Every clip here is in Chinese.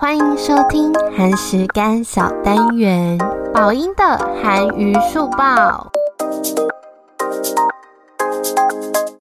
欢迎收听韩食柑小单元，宝英的韩娱速报。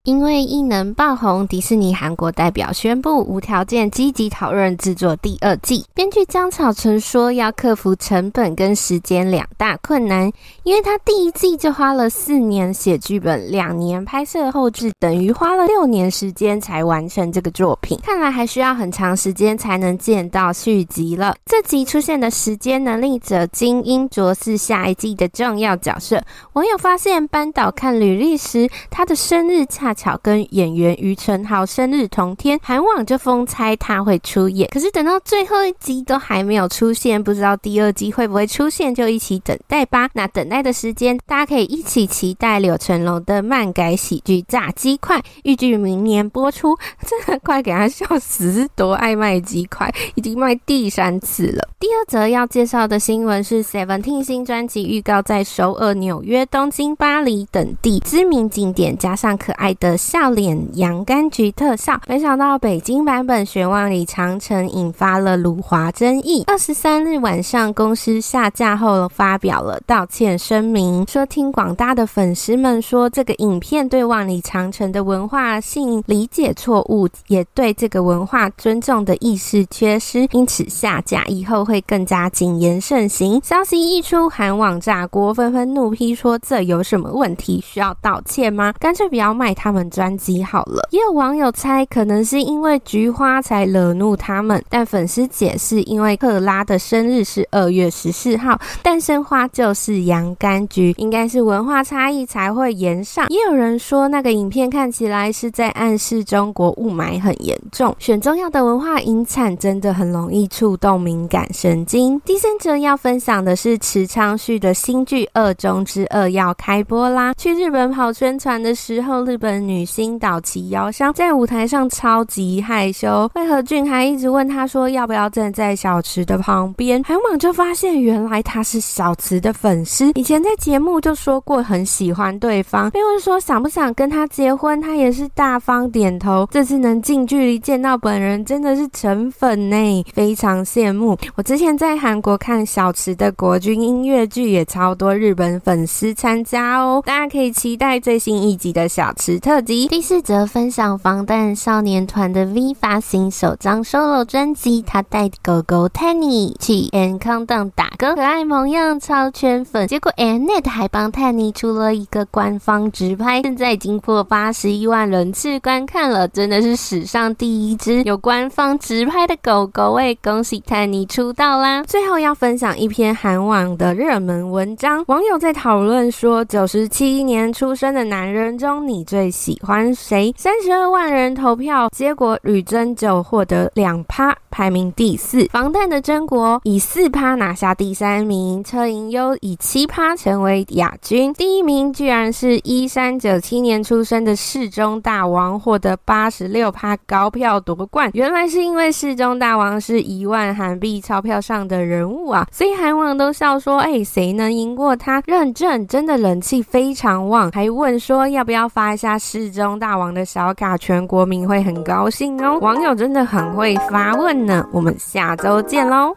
因为异能爆红，迪士尼韩国代表宣布无条件积极讨论制作第二季。编剧姜草成说，要克服成本跟时间两大困难，因为他第一季就花了4年写剧本，2年拍摄后制，等于花了6年时间才完成这个作品。看来还需要很长时间才能见到续集了。这集出现的时间能力者金英卓是下一季的重要角色。网友发现班导看履历时，他的生日恰巧跟演员于承豪生日同天，韩网就疯猜他会出演，可是等到最后一集都还没有出现，不知道第二季会不会出现，就一起等待吧。那等待的时间，大家可以一起期待柳成龙的漫改喜剧炸鸡块，预计明年播出。真的快给他笑死，多爱卖鸡块，已经卖第3次了。第二则要介绍的新闻是 SEVENTEEN 新专辑预告在首尔、纽约、东京、巴黎等地知名景点，加上可爱的笑脸洋甘菊特效，没想到北京版本《悬望里长城》引发了辱华争议。23日晚上公司下架后发表了道歉声明，说听广大的粉丝们说，这个影片对望里长城的文化性理解错误，也对这个文化尊重的意识缺失，因此下架，以后会更加谨言慎行。消息一出，韩网炸锅，纷纷怒批说，这有什么问题，需要道歉吗？干脆不要卖他们专辑好了。也有网友猜可能是因为菊花才惹怒他们，但粉丝解释，因为克拉的生日是2月14号，诞生花就是洋甘菊，应该是文化差异才会延上。也有人说那个影片看起来是在暗示中国雾霾很严重，选重要的文化影产真的很容易触动敏感神经。第三则要分享的是池昌旭的新剧《恶中之恶》要开播啦。去日本跑宣传的时候，日本女星岛崎遥香在舞台上超级害羞，魏和俊还一直问她说要不要站在小池的旁边，韩网就发现原来她是小池的粉丝，以前在节目就说过很喜欢对方，被问说想不想跟她结婚，她也是大方点头。这次能近距离见到本人真的是成粉耶，非常羡慕。我之前在韩国看小池的国军音乐剧，也超多日本粉丝参加哦，大家可以期待最新一集的小池特辑。第四则分享防弹少年团的 V 发行首张 solo 专辑，他带狗狗 Tanny 去 Encounter 打歌，可爱萌样超圈粉，结果 Annette 还帮 Tanny 出了一个官方直拍，现在已经破81万人次观看了，真的是史上第一只有官方直拍的狗狗耶，恭喜 Tanny 出道啦。最后要分享一篇韩网的热门文章，网友在讨论说97年出生的男人中你最喜欢谁？32万人投票，结果吕珍九获得2%，排名第4。防弹的真国以4%拿下第3名，车银优以7%成为亚军。第一名居然是1397年出生的世宗大王，获得86%高票夺冠。原来是因为世宗大王是1万韩币钞票上的人物啊，所以韩网都笑说，谁能赢过他？认证真的人气非常旺，还问说要不要发一下世宗大王的小卡，全国民会很高兴哦。网友真的很会发问呢，我们下周见咯。